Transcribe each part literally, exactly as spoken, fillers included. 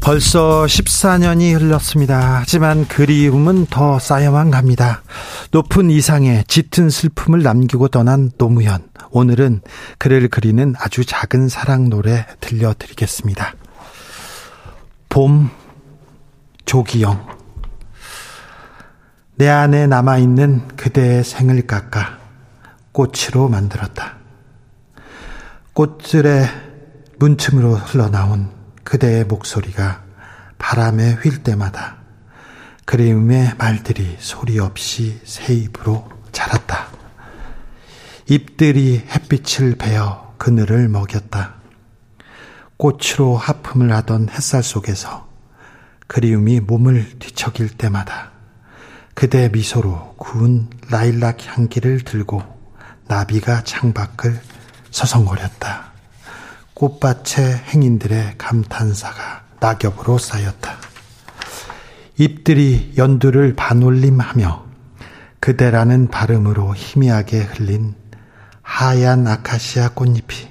벌써 십사 년이 흘렀습니다. 하지만 그리움은 더 쌓여만 갑니다. 높은 이상의 짙은 슬픔을 남기고 떠난 노무현. 오늘은 그를 그리는 아주 작은 사랑 노래 들려드리겠습니다. 봄, 조기영. 내 안에 남아있는 그대의 생을 깎아 꽃으로 만들었다. 꽃들의 문틈으로 흘러나온 그대의 목소리가 바람에 휠 때마다 그리움의 말들이 소리 없이 새 입으로 자랐다. 잎들이 햇빛을 베어 그늘을 먹였다. 꽃으로 하품을 하던 햇살 속에서 그리움이 몸을 뒤척일 때마다 그대 미소로 구운 라일락 향기를 들고 나비가 창밖을 서성거렸다. 꽃밭의 행인들의 감탄사가 낙엽으로 쌓였다. 잎들이 연두를 반올림하며 그대라는 발음으로 희미하게 흘린 하얀 아카시아 꽃잎이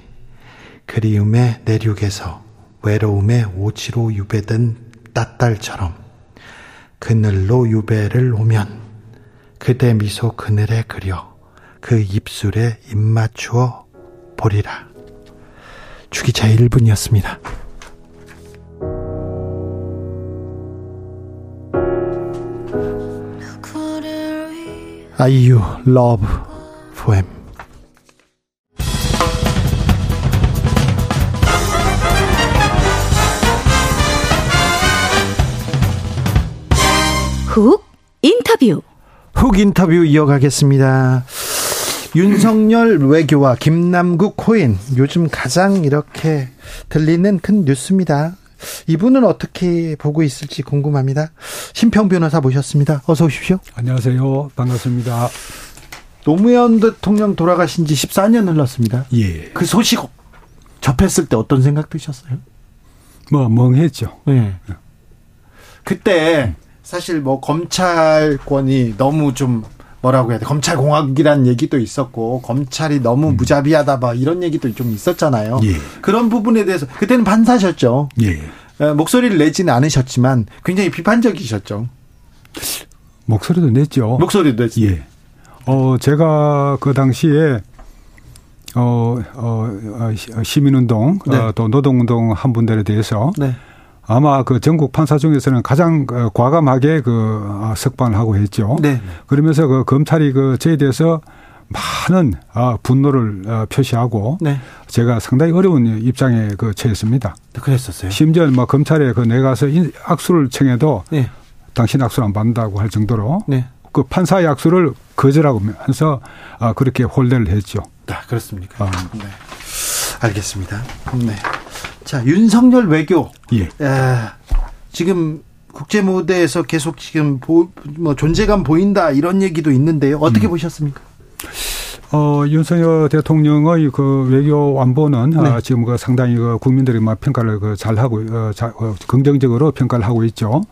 그리움의 내륙에서 외로움의 오지로 유배된 따딸처럼 그늘로 유배를 오면 그대 미소 그늘에 그려 그 입술에 입맞추어 보리라. 주기자 일 분이었습니다. 아이유 러브 포엠. 훅 인터뷰. 훅 인터뷰 이어가겠습니다. 윤석열 외교와 김남국 호인, 요즘 가장 이렇게 들리는 큰 뉴스입니다. 이분은 어떻게 보고 있을지 궁금합니다. 신평 변호사 모셨습니다. 어서 오십시오. 안녕하세요. 반갑습니다. 노무현 대통령 돌아가신 지 십사 년 흘렀습니다. 예. 그 소식 접했을 때 어떤 생각 드셨어요? 뭐 멍했죠. 예. 그때 사실 뭐 검찰권이 너무 좀 뭐라고 해야 돼? 검찰 공학이라는 얘기도 있었고 검찰이 너무 음. 무자비하다 봐 이런 얘기도 좀 있었잖아요. 예. 그런 부분에 대해서 그때는 판사셨죠. 예. 목소리를 내지는 않으셨지만 굉장히 비판적이셨죠. 목소리도 냈죠. 목소리도 냈죠. 예. 어 제가 그 당시에 어, 어 시민운동 네. 또 노동운동 한 분들에 대해서. 네. 아마 그 전국 판사 중에서는 가장 과감하게 그 석방을 하고 했죠. 네. 그러면서 그 검찰이 그 저에 대해서 많은 분노를 표시하고 네. 제가 상당히 어려운 입장에 그 처했습니다. 그랬었어요. 심지어 뭐 검찰에 그 내가서 악수를 청해도 네. 당신 악수 안 받는다고 할 정도로 네. 그 판사의 악수를 거절하면서 그렇게 홀대를 했죠. 네, 그렇습니까? 어. 네. 알겠습니다. 네. 자, 윤석열 외교. 예. 아, 지금 국제 무대에서 계속 지금 보, 뭐 존재감 보인다 이런 얘기도 있는데요. 어떻게 음. 보셨습니까? 어, 윤석열 대통령의 그 외교 안보는 네. 아, 지금 그 상당히 그 국민들이 막 평가를 그 잘 하고 어, 자, 어, 긍정적으로 평가를 하고 있죠.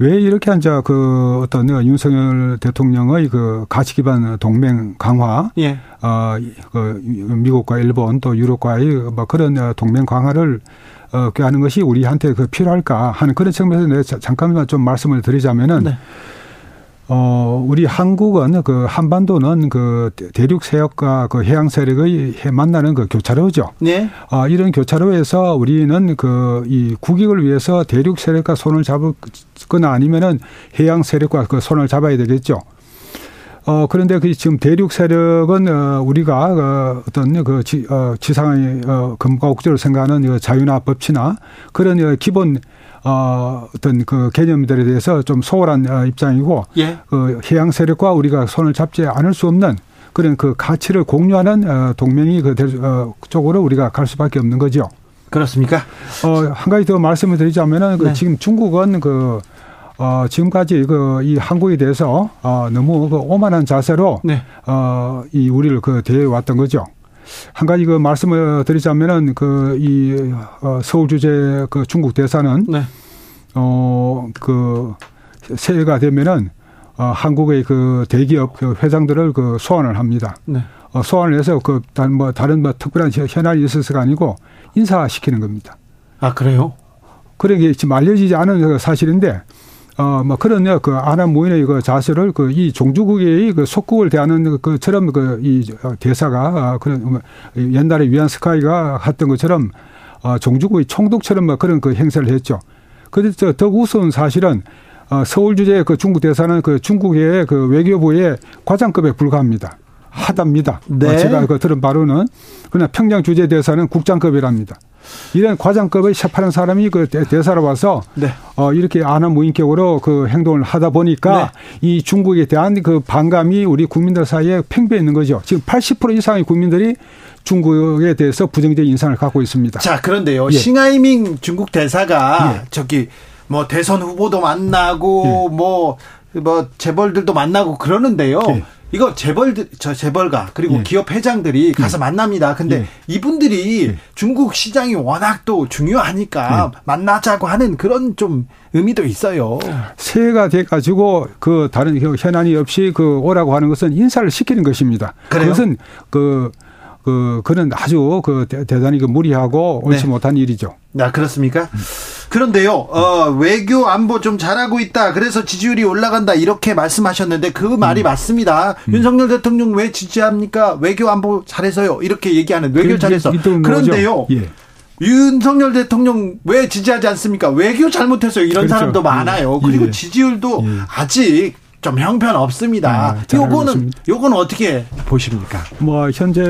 왜 이렇게 이제 그 어떤 윤석열 대통령의 그 가치 기반 동맹 강화, 예. 어, 그 미국과 일본 또 유럽과의 막 그런 동맹 강화를 어, 꾀하는 것이 우리한테 그 필요할까 하는 그런 측면에서 내가 잠깐만 좀 말씀을 드리자면은. 네. 어, 우리 한국은 그 한반도는 그 대륙 세력과 그 해양 세력의 만나는 그 교차로죠. 네. 아, 이런 교차로에서 우리는 그 이 국익을 위해서 대륙 세력과 손을 잡거나 아니면은 해양 세력과 그 손을 잡아야 되겠죠. 어, 그런데 그 지금 대륙 세력은 어, 우리가 어, 어떤 그 지, 어, 지상의 어, 금과 옥조를 생각하는 자유나 법치나 그런 기본 어, 어떤 그 개념들에 대해서 좀 소홀한 입장이고 예. 그 해양 세력과 우리가 손을 잡지 않을 수 없는 그런 그 가치를 공유하는 동맹이 그 쪽으로 우리가 갈 수밖에 없는 거죠. 그렇습니까? 어, 한 가지 더 말씀을 드리자면은 네. 그 지금 중국은 그 어, 지금까지 그 이 한국에 대해서 어, 너무 그 오만한 자세로 네. 어, 이 우리를 그 대해왔던 거죠. 한 가지 그 말씀을 드리자면은 그 이 어, 서울 주재 그 중국 대사는 네. 어, 그 새해가 되면은 어, 한국의 그 대기업 그 회장들을 그 소환을 합니다. 네. 어, 소환을 해서 그 다른 뭐 다른 뭐 특별한 현안이 있어서가 아니고 인사시키는 겁니다. 아, 그래요? 그런 게 지금 알려지지 않은 사실인데, 어, 뭐 그런 그 아나무인의 그 자세를 그 이 종주국의 그 속국을 대하는 그처럼 그 이 대사가 그런 옛날에 위안 스카이가 했던 것처럼 어, 종주국의 총독처럼 뭐 그런 그 행사를 했죠. 그런데 더 우스운 사실은 어, 서울 주재 그 중국 대사는 그 중국의 그 외교부의 과장급에 불과합니다. 하답니다. 네. 제가 그 들은 바로는. 그러나 평양 주재 대사는 국장급이랍니다. 이런 과장급의 셰파는 사람이 그 대사로 와서 네. 어, 이렇게 아나무인격으로 그 행동을 하다 보니까 네. 이 중국에 대한 그 반감이 우리 국민들 사이에 팽배해 있는 거죠. 지금 팔십 퍼센트 이상의 국민들이 중국에 대해서 부정적인 인상을 갖고 있습니다. 자, 그런데요. 예. 싱하이밍 중국 대사가 예. 저기 뭐 대선 후보도 만나고 예. 뭐, 뭐 재벌들도 만나고 그러는데요. 예. 이거 재벌, 저 재벌가, 그리고 예. 기업 회장들이 가서 예. 만납니다. 근데 예. 이분들이 예. 중국 시장이 워낙 또 중요하니까 예. 만나자고 하는 그런 좀 의미도 있어요. 새해가 돼가지고 그 다른 현안이 없이 그 오라고 하는 것은 인사를 시키는 것입니다. 그래요? 그것은 그, 그, 그는 아주 그 대단히 그 무리하고 옳지 네. 못한 일이죠. 아, 그렇습니까? 음. 그런데요, 어, 외교 안보 좀 잘하고 있다. 그래서 지지율이 올라간다. 이렇게 말씀하셨는데 그 말이 음. 맞습니다. 음. 윤석열 대통령 왜 지지합니까? 외교 안보 잘해서요. 이렇게 얘기하는 외교 그, 잘해서. 그런데요. 예. 윤석열 대통령 왜 지지하지 않습니까? 외교 잘못해서요. 이런 그렇죠. 사람도 많아요. 예. 그리고 예. 지지율도 예. 아직 좀 형편 없습니다. 아, 요거는, 요건 어떻게 보십니까? 뭐, 현재,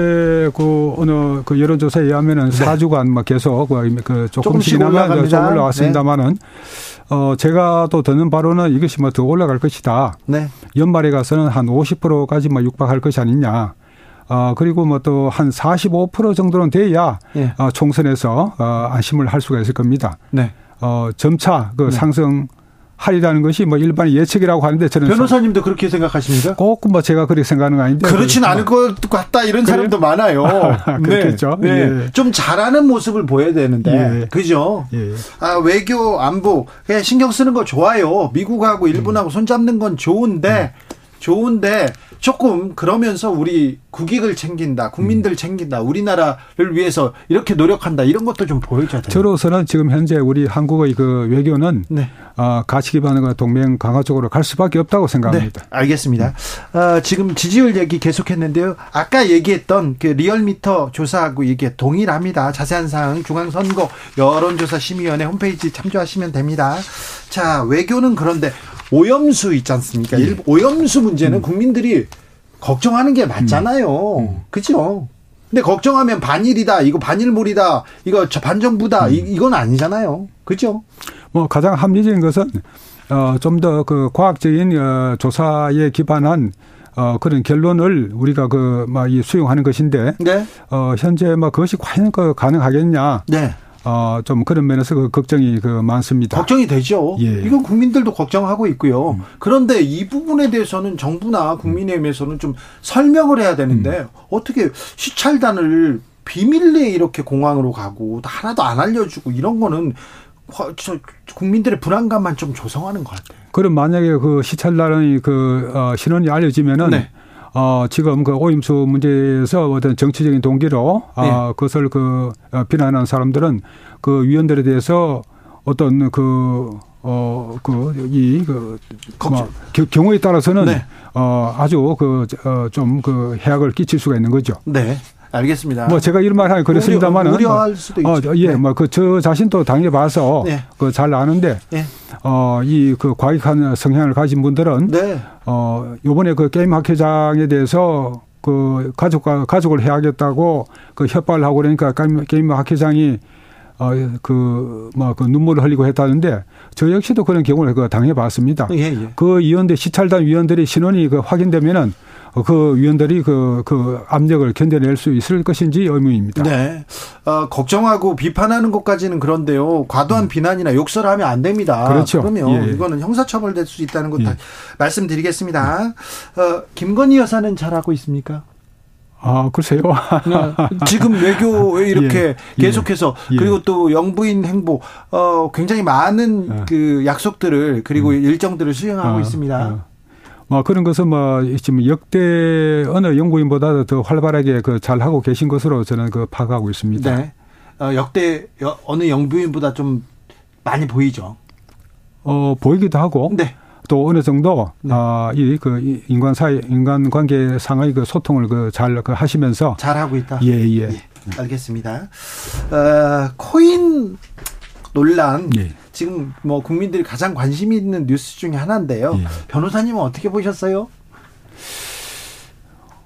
그, 어느, 그, 여론조사에 의하면은 네. 사 주간 뭐 계속, 그, 조금씩이나마 좀 올라왔습니다만은, 네. 어, 제가 또 듣는 바로는 이것이 뭐 더 올라갈 것이다. 네. 연말에 가서는 한 오십 퍼센트까지 뭐 육박할 것이 아니냐. 어, 그리고 뭐 또 한 사십오 퍼센트 정도는 돼야, 네. 어, 총선에서, 어, 안심을 할 수가 있을 겁니다. 네. 어, 점차 그 네. 상승, 하리라는 것이 뭐 일반 예측이라고 하는데 저는 변호사님도 그렇게 생각하십니까? 꼭 뭐 제가 그렇게 생각하는 거 아닌데 그렇진 않을 것 같다 이런 그래요? 사람도 많아요. 그렇겠죠. 네. 네. 네. 좀 잘하는 모습을 보여야 되는데 예. 그죠? 예. 아, 외교 안보 그냥 신경 쓰는 거 좋아요. 미국하고 일본하고 음. 손잡는 건 좋은데 음. 좋은데 조금 그러면서 우리 국익을 챙긴다, 국민들 챙긴다, 우리나라를 위해서 이렇게 노력한다 이런 것도 좀 보여줘야 돼요. 저로서는 지금 현재 우리 한국의 그 외교는 네. 어, 가치 기반의 동맹 강화 쪽으로 갈 수밖에 없다고 생각합니다. 네, 알겠습니다. 어, 지금 지지율 얘기 계속했는데요. 아까 얘기했던 그 리얼미터 조사하고 이게 동일합니다. 자세한 사항 중앙선거 여론조사심의위원회 홈페이지 참조하시면 됩니다. 자, 외교는 그런데. 오염수 있지 않습니까? 예. 오염수 문제는 음. 국민들이 걱정하는 게 맞잖아요. 음. 그죠? 근데 걱정하면 반일이다, 이거 반일몰이다, 이거 반정부다, 음. 이건 아니잖아요. 그죠? 뭐 가장 합리적인 것은 어, 좀 더 그 과학적인 어, 조사에 기반한 어, 그런 결론을 우리가 그 막 이 수용하는 것인데 네. 어, 현재 막 그것이 과연 그 가능하겠냐? 네. 어, 좀 그런 면에서 그 걱정이 그 많습니다. 걱정이 되죠. 예. 이건 국민들도 걱정하고 있고요. 음. 그런데 이 부분에 대해서는 정부나 국민의힘에서는 좀 설명을 해야 되는데 음. 어떻게 시찰단을 비밀리에 이렇게 공항으로 가고 하나도 안 알려주고 이런 거는 국민들의 불안감만 좀 조성하는 것 같아요. 그럼 만약에 그 시찰단의 그 어, 신원이 알려지면은 네. 어, 지금 그 오염수 문제에서 어떤 정치적인 동기로 네. 아, 그것을 그 비난하는 사람들은 그 위원들에 대해서 어떤 그, 어, 그, 이, 그, 뭐, 경우에 따라서는 네. 어, 아주 그, 어, 좀 그 해악을 끼칠 수가 있는 거죠. 네. 알겠습니다. 뭐 제가 이런 말하면 그랬습니다만은 우려, 우려할 수도 있죠. 어, 예, 네. 뭐 그 저 자신도 당해봐서 네. 그 잘 아는데 네. 어, 이 그 과격한 성향을 가진 분들은 네. 어, 이번에 그 게임 학회장에 대해서 그 가족과 가족을 해야겠다고 그 협박을 하고 그러니까 게임, 게임 학회장이 어, 그, 뭐, 그 눈물을 흘리고 했다는데 저 역시도 그런 경우를 그 당해봤습니다. 예, 예. 그 위원들 시찰단 위원들의 신원이 그 확인되면은 그 위원들이 그, 그 압력을 견뎌낼 수 있을 것인지 의문입니다. 네. 어, 걱정하고 비판하는 것까지는 그런데요. 과도한 음. 비난이나 욕설을 하면 안 됩니다. 그렇죠. 그러면 예. 이거는 형사처벌될 수 있다는 것 예. 말씀드리겠습니다. 예. 어, 김건희 여사는 잘하고 있습니까? 아, 글쎄요. 지금 외교 왜 이렇게 예, 계속해서 예, 그리고 또 영부인 행보 어 굉장히 많은 아, 그 약속들을 그리고 아, 일정들을 수행하고 아, 있습니다. 아, 뭐 그런 것은 뭐 지금 역대 어느 영부인보다 더 활발하게 그 잘 하고 계신 것으로 저는 그 파악하고 있습니다. 네. 어, 역대 여, 어느 영부인보다 좀 많이 보이죠. 어, 보이기도 하고. 네. 또 어느 정도 네. 아, 이 그 인간 사이 인간 관계 상의 그 소통을 그 잘 그 하시면서 잘 하고 있다. 예예. 예. 예, 알겠습니다. 어, 코인 논란 예. 지금 뭐 국민들이 가장 관심 있는 뉴스 중에 하나인데요. 예. 변호사님은 어떻게 보셨어요?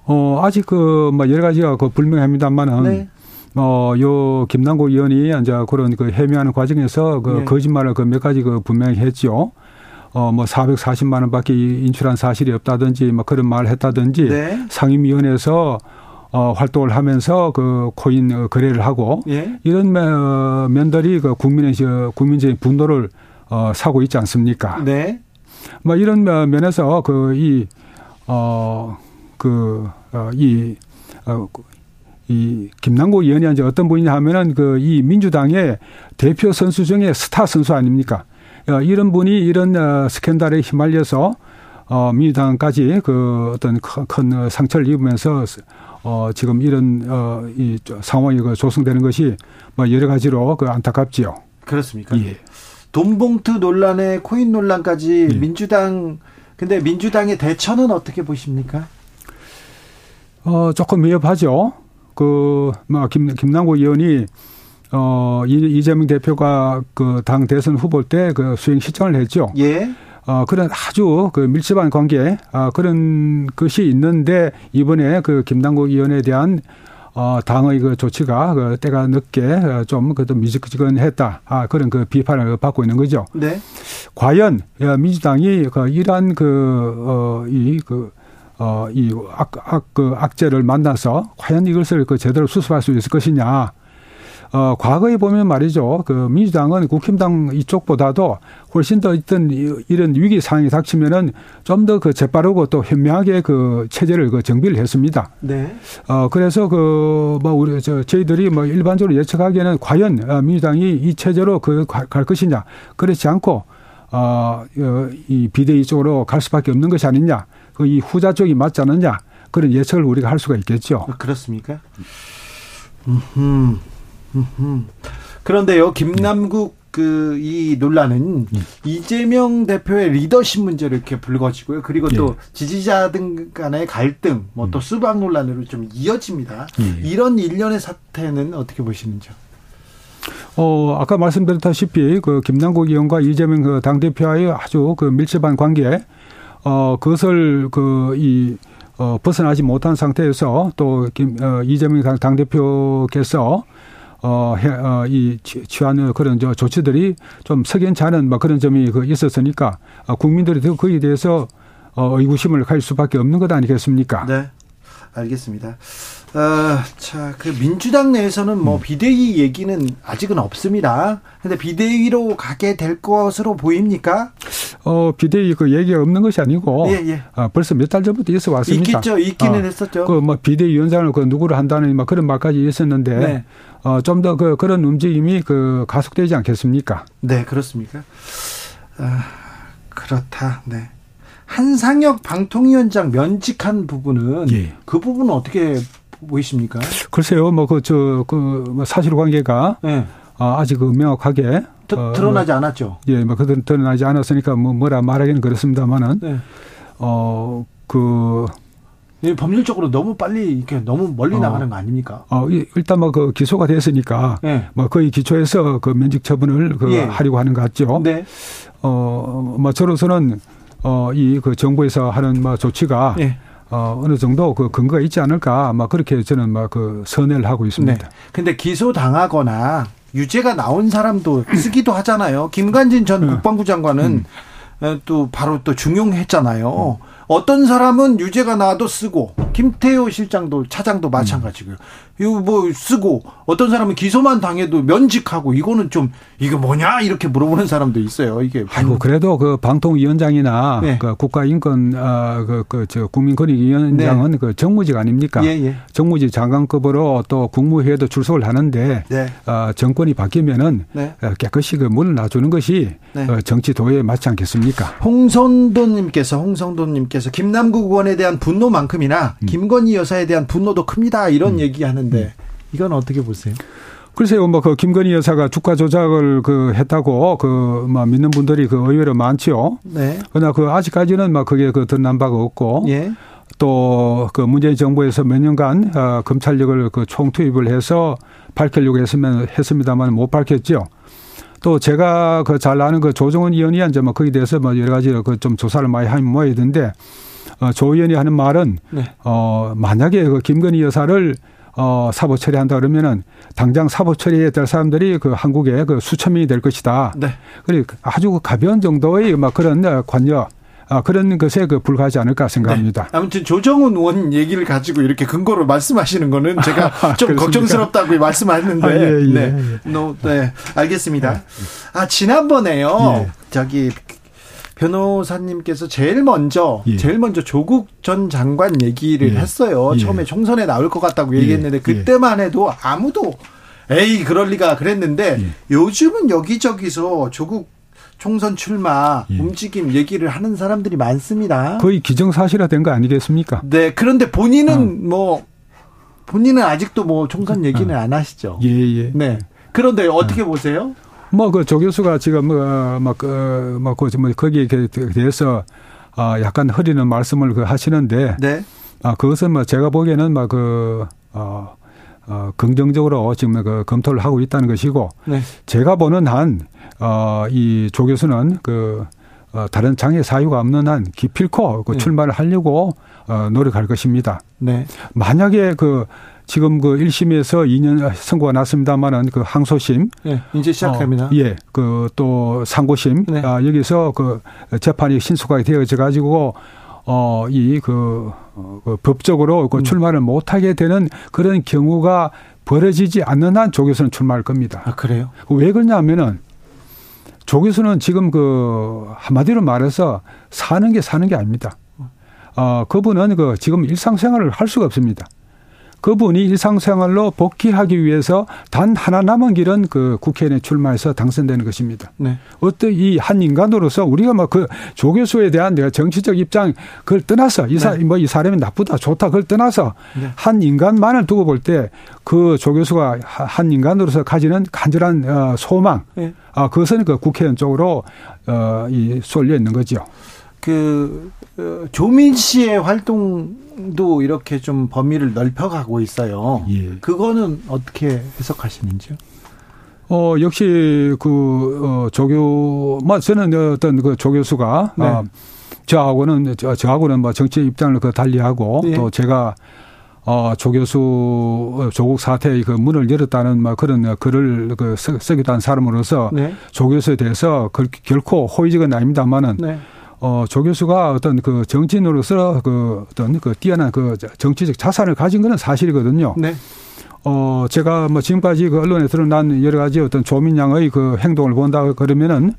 어 아직 그 뭐 여러 가지가 그 불명합니다만은. 네. 어, 요, 김남국 의원이 이제 그런 그 해명하는 과정에서 그 예. 거짓말을 그 몇 가지 그 분명히 했죠. 어, 뭐, 사백사십만 원 밖에 인출한 사실이 없다든지, 뭐, 그런 말을 했다든지, 네. 상임위원회에서, 어, 활동을 하면서, 그, 코인 거래를 하고, 예. 이런 면들이, 그, 국민의, 국민적인 분노를, 어, 사고 있지 않습니까? 네. 뭐, 이런 면에서, 그, 이, 어, 그, 어, 이, 어, 이 김남국 의원이 이제 어떤 분이냐 하면은, 그, 이 민주당의 대표 선수 중에 스타 선수 아닙니까? 이런 분이 이런 스캔들에 휘말려서 민주당까지 그 어떤 큰 상처를 입으면서 지금 이런 상황이 조성되는 것이 여러 가지로 안타깝지요. 그렇습니까? 예. 돈봉투 논란에 코인 논란까지 예. 민주당 근데 민주당의 대처는 어떻게 보십니까? 어 조금 위협하죠. 그 김 김남국 의원이 어, 이재명 대표가 그 당 대선 후보 때 그 수행 시청을 했죠. 예. 어, 그런 아주 그 밀접한 관계, 아, 그런 것이 있는데 이번에 그 김남국 의원에 대한 어, 당의 그 조치가 그 때가 늦게 좀 그 좀 미지근했다. 아, 그런 그 비판을 받고 있는 거죠. 네. 과연 민주당이 그 이러한 그, 어, 이 그, 어, 이 악, 악, 그 악재를 만나서 과연 이것을 그 제대로 수습할 수 있을 것이냐. 어, 과거에 보면 말이죠. 그 민주당은 국힘당 이쪽보다도 훨씬 더 있던 이런 위기 상황이 닥치면은 좀 더 그 재빠르고 또 현명하게 그 체제를 그 정비를 했습니다. 네. 어, 그래서 그 뭐 우리 저 저희들이 뭐 일반적으로 예측하기에는 과연 민주당이 이 체제로 그 갈 것이냐. 그렇지 않고 어, 이 비대위 쪽으로 갈 수밖에 없는 것이 아니냐. 그 이 후자 쪽이 맞지 않느냐. 그런 예측을 우리가 할 수가 있겠죠. 그렇습니까? 음. 그런데요, 김남국 그 이 논란은 예. 이재명 대표의 리더십 문제로 이렇게 불거지고요. 그리고 또 예. 지지자 등 간의 갈등, 뭐 또 수박 논란으로 좀 이어집니다. 예. 이런 일련의 사태는 어떻게 보시는지요? 어, 아까 말씀드렸다시피 그 김남국 의원과 이재명 그 당대표와의 아주 그 밀접한 관계, 어, 그것을 그 이 어, 벗어나지 못한 상태에서 또 김, 어, 이재명 당, 당대표께서 어, 어, 이 취한 그런 저 조치들이 좀 석연치 않은 막 그런 점이 그 있었으니까 국민들이 거기에 대해서 어, 의구심을 가질 수밖에 없는 것 아니겠습니까? 네, 알겠습니다. 어, 자, 그 민주당 내에서는 뭐 음. 비대위 얘기는 아직은 없습니다. 그런데 비대위로 가게 될 것으로 보입니까? 어, 비대위 그 얘기가 없는 것이 아니고 예, 예. 아, 벌써 몇 달 전부터 있어 왔습니다. 있겠죠, 있기는 어, 했었죠. 그 뭐 비대위원장을 그 누구를 한다는 막 그런 말까지 있었는데. 네. 어, 좀 더 그, 그런 움직임이 그 가속되지 않겠습니까? 네, 그렇습니까? 아, 그렇다, 네. 한상혁 방통위원장 면직한 부분은 예. 그 부분은 어떻게 보이십니까? 글쎄요, 뭐, 그, 저, 그, 사실관계가 예. 어, 아직 그 명확하게 드, 어, 드러나지 뭐, 않았죠? 예, 뭐, 그 드러나지 않았으니까 뭐, 뭐라 말하기는 그렇습니다만은, 예. 어, 그, 예, 법률적으로 너무 빨리 이렇게 너무 멀리 어, 나가는 거 아닙니까? 어, 일단 뭐 그 기소가 됐으니까 네. 뭐 거의 기초에서 그 면직 처분을 그 예. 하려고 하는 것 같죠. 네. 어, 뭐 저로서는 어, 이 그 정부에서 하는 뭐 조치가 네. 어, 어느 정도 그 근거가 있지 않을까 막 그렇게 저는 막 그 선회를 하고 있습니다. 네. 근데 기소 당하거나 유죄가 나온 사람도 쓰기도 하잖아요. 김관진 전 국방부 장관은 음. 또 바로 또 중용했잖아요. 음. 어떤 사람은 유죄가 나와도 쓰고, 김태호 실장도 차장도 마찬가지고요. 이거 뭐 쓰고, 어떤 사람은 기소만 당해도 면직하고, 이거는 좀 이게 뭐냐 이렇게 물어보는 사람도 있어요. 이게 아이고, 그래도 그 방통위원장이나 네. 그 국가인권 어, 그, 그 저 국민권익위원장은 네. 그 정무직 아닙니까? 예, 예. 정무직 장관급으로 또 국무회의도 출석을 하는데 네. 어, 정권이 바뀌면은 네. 깨끗이 그 문을 놔주는 것이 네. 어, 정치 도에 맞지 않겠습니까? 홍성도님께서 홍성도님께서 김남국 의원에 대한 분노만큼이나 음. 김건희 여사에 대한 분노도 큽니다. 이런 음. 얘기하는데 이건 어떻게 보세요? 글쎄요, 뭐, 그, 김건희 여사가 주가 조작을 그, 했다고, 그, 막, 믿는 분들이 그, 의외로 많지요. 네. 그러나 그, 아직까지는 막, 그게 그, 드러난 바가 없고. 예. 또, 그, 문재인 정부에서 몇 년간, 어, 검찰력을 그, 총투입을 해서 밝히려고 했으면, 했습니다만 못 밝혔죠. 또, 제가 그, 잘 아는 그, 조정원 의원이 이제 뭐, 거기에 대해서 뭐, 여러 가지 그, 좀 조사를 많이 한 모양이던데, 어, 조 의원이 하는 말은, 네. 어, 만약에 그, 김건희 여사를 어, 사법 처리한다 그러면은 당장 사법 처리해야 될 사람들이 그 한국에 그 수천 명이 될 것이다. 네. 그리고 아주 가벼운 정도의 막 그런 관여, 아, 그런 것에 그 불과하지 않을까 생각합니다. 네. 아무튼 조정훈 의원 얘기를 가지고 이렇게 근거로 말씀하시는 거는 제가 아, 좀 그렇습니까? 걱정스럽다고 말씀하는데. 아, 예, 예, 네. 예. no, 네. 알겠습니다. 예. 아, 지난번에요. 예. 저기. 변호사님께서 제일 먼저 예. 제일 먼저 조국 전 장관 얘기를 예. 했어요. 예. 처음에 총선에 나올 것 같다고 얘기했는데 그때만 해도 아무도 에이 그럴 리가 그랬는데 예. 요즘은 여기저기서 조국 총선 출마 예. 움직임 얘기를 하는 사람들이 많습니다. 거의 기정사실화된 거 아니겠습니까? 네. 그런데 본인은 어. 뭐 본인은 아직도 뭐 총선 얘기는 어. 안 하시죠. 예예. 예. 네. 그런데 어떻게 어. 보세요? 뭐, 그, 조 교수가 지금, 어, 막, 어, 막, 그, 뭐, 거기에 대해서, 아, 약간 흐리는 말씀을 그 하시는데, 네. 아, 그것은 뭐, 제가 보기에는 막, 그, 어, 어, 긍정적으로 지금 그 검토를 하고 있다는 것이고, 네. 제가 보는 한, 어, 이 조 교수는 그, 어, 다른 장애 사유가 없는 한 기필코 그 출마를 하려고, 어, 노력할 것입니다. 네. 만약에 그, 지금 그 일 심에서 이 년 선고가 났습니다만은 그 항소심. 예, 이제 시작합니다. 어, 예, 그 또 상고심. 네. 아, 여기서 그 재판이 신속하게 되어져 가지고, 어, 이 그, 그 법적으로 그 출마를 음. 못하게 되는 그런 경우가 벌어지지 않는 한 조 교수는 출마할 겁니다. 아, 그래요? 왜 그러냐면은 조 교수는 지금 그 한마디로 말해서 사는 게 사는 게 아닙니다. 어, 그분은 그 지금 일상생활을 할 수가 없습니다. 그분이 일상생활로 복귀하기 위해서 단 하나 남은 길은 그 국회의원에 출마해서 당선되는 것입니다. 네. 어떤 이 한 인간으로서 우리가 막 그 조 교수에 대한 내가 정치적 입장 그걸 떠나서 이 사 뭐 이 네. 사람이 나쁘다 좋다 그걸 떠나서 네. 한 인간만을 두고 볼 때 그 조 교수가 한 인간으로서 가지는 간절한 소망, 네. 아 그것은 그 국회의원 쪽으로 어 이 쏠려 있는 거죠. 그 조민 씨의 활동도 이렇게 좀 범위를 넓혀가고 있어요. 예. 그거는 어떻게 해석하시는지요? 어 역시 그 어, 조교, 뭐 저는 어떤 그 조교수가 네. 어, 저하고는 저, 저하고는 뭐 정치 입장을 그 달리하고 예. 또 제가 어, 조교수 조국 사태의 그 문을 열었다는 막 그런 글을 그 쓰기도 한 사람으로서 네. 조교수에 대해서 그, 결코 호의적은 아닙니다만은. 네. 어, 조 교수가 어떤 그 정치인으로서 그 어떤 그 뛰어난 그 정치적 자산을 가진 건 사실이거든요. 네. 어, 제가 뭐 지금까지 그 언론에 드러난 여러 가지 어떤 조민 양의 그 행동을 본다 그러면은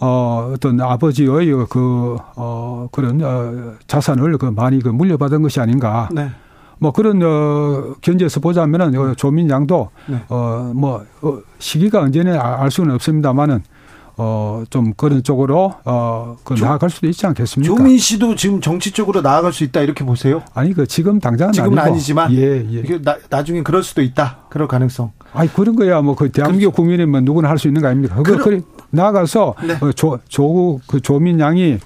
어, 어떤 아버지의 그, 어, 그런 어, 자산을 그 많이 그 물려받은 것이 아닌가. 네. 뭐 그런 어, 견지에서 보자면은 조민 양도 네. 어, 뭐 시기가 언제는 알 수는 없습니다만은 어, 좀 그런 쪽으로 어, 그 조, 나아갈 수도 있지 않겠습니까? 조민 씨도 지금 정치 쪽으로 나아갈 수 있다 이렇게 보세요? 아니 그 지금 당장은 지금은 아니고. 아니지만 예, 예. 이게 나, 나중에 그럴 수도 있다. 그럴 가능성. 아니 그런 거야 뭐 그 대한민국 그렇죠. 국민이 뭐 누구나 할 수 있는 거 아닙니까? 그거 그래 나아가서 네. 어, 조 조국 그 조민 양이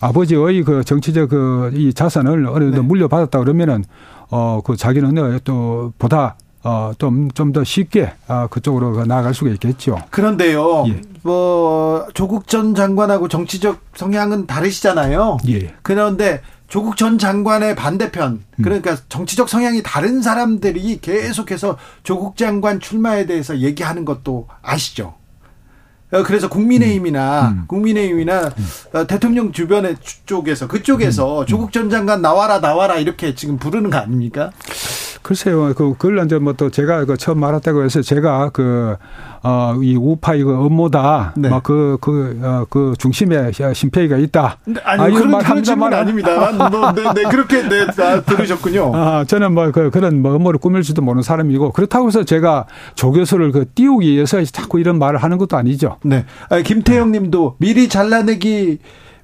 아버지의 그 정치적 그 이 자산을 어느 정도 네. 물려받았다 그러면은 어, 그 자기는 또 보다 어, 좀, 좀 더 쉽게 그쪽으로 나아갈 수가 있겠죠. 그런데요, 예. 뭐, 조국 전 장관하고 정치적 성향은 다르시잖아요. 예. 그런데 조국 전 장관의 반대편, 그러니까 음. 정치적 성향이 다른 사람들이 계속해서 조국 장관 출마에 대해서 얘기하는 것도 아시죠? 그래서 국민의힘이나 음. 국민의힘이나 음. 대통령 주변의 쪽에서 그쪽에서 음. 조국 전 장관 나와라 나와라 이렇게 지금 부르는 거 아닙니까? 글쎄요, 그, 그걸 이제 뭐 또 제가 그 처음 말했다고 해서 제가 그, 어, 이 우파 이거 음모다. 네. 막 그, 그, 어, 그 중심에 신평이가 있다. 네, 아니, 아니, 그런, 그런 질문 아닙니다. 뭐, 네, 네, 그렇게, 네, 아, 들으셨군요. 아, 저는 뭐 그, 그런 뭐 음모를 꾸밀지도 모르는 사람이고 그렇다고 해서 제가 조 교수를 그 띄우기 위해서 자꾸 이런 말을 하는 것도 아니죠. 네. 아, 김태형 님도 미리 잘라내기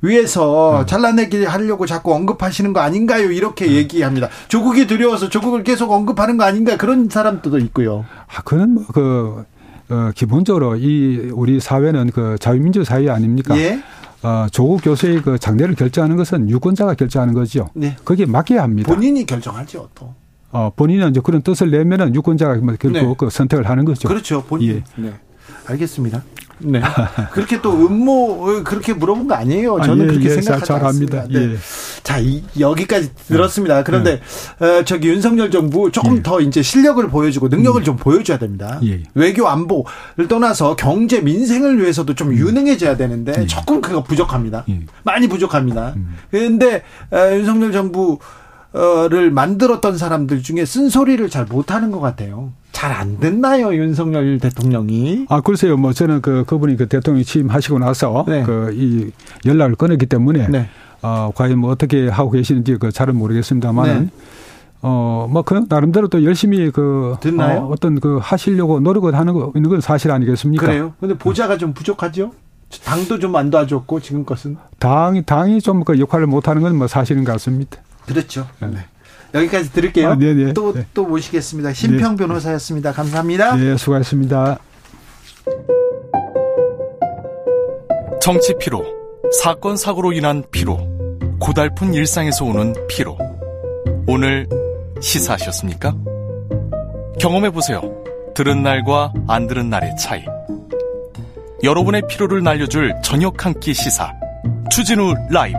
위해서 음. 잘라내기 하려고 자꾸 언급하시는 거 아닌가요? 이렇게 음. 얘기합니다. 조국이 두려워서 조국을 계속 언급하는 거 아닌가 그런 사람들도 있고요. 아, 그는 뭐 그 어, 기본적으로 이 우리 사회는 그 자유민주 사회 아닙니까? 예. 어, 조국 교수의 그 장례를 결정하는 것은 유권자가 결정하는 거죠. 네. 거기에 맡겨야 합니다. 본인이 결정하죠, 또. 어, 본인은 이제 그런 뜻을 내면은 유권자가 결국 네. 그 선택을 하는 거죠. 그렇죠, 본인. 예. 네. 알겠습니다. 네. 그렇게 또 음모, 그렇게 물어본 거 아니에요. 저는 아, 예, 그렇게 예, 생각하지 잘 않습니다. 네. 예. 자, 이, 여기까지 들었습니다. 그런데, 예. 어, 저기 윤석열 정부 조금 예. 더 이제 실력을 보여주고 능력을 예. 좀 보여줘야 됩니다. 예. 외교 안보를 떠나서 경제 민생을 위해서도 좀 유능해져야 되는데, 예. 조금 그거 부족합니다. 예. 많이 부족합니다. 음. 그런데, 어, 윤석열 정부를 만들었던 사람들 중에 쓴소리를 잘 못하는 것 같아요. 잘 안 됐나요, 윤석열 대통령이? 아, 글쎄요. 뭐 저는 그, 그분이 그 대통령 취임하시고 나서 네. 그 이 연락을 꺼냈기 때문에 네. 어, 과연 뭐 어떻게 하고 계시는지 그 잘은 모르겠습니다만은 네. 어, 뭐 그 나름대로 또 열심히 그 됐나요? 어, 어떤 그 하시려고 노력을 하는 거 있는 건 사실 아니겠습니까? 그래요. 근데 보좌가 음. 좀 부족하죠? 당도 좀 안 도와줬고 지금 것은 당이 당이 좀 그 역할을 못 하는 건 뭐 사실인 것 같습니다. 그렇죠. 네. 네. 여기까지 드릴게요. 아, 네네. 또, 네. 또 모시겠습니다. 신평 네. 변호사였습니다. 감사합니다. 네, 수고하셨습니다. 정치 피로, 사건 사고로 인한 피로, 고달픈 일상에서 오는 피로. 오늘 시사하셨습니까? 경험해보세요. 들은 날과 안 들은 날의 차이. 여러분의 피로를 날려줄 저녁 한 끼 시사. 주진우 라이브.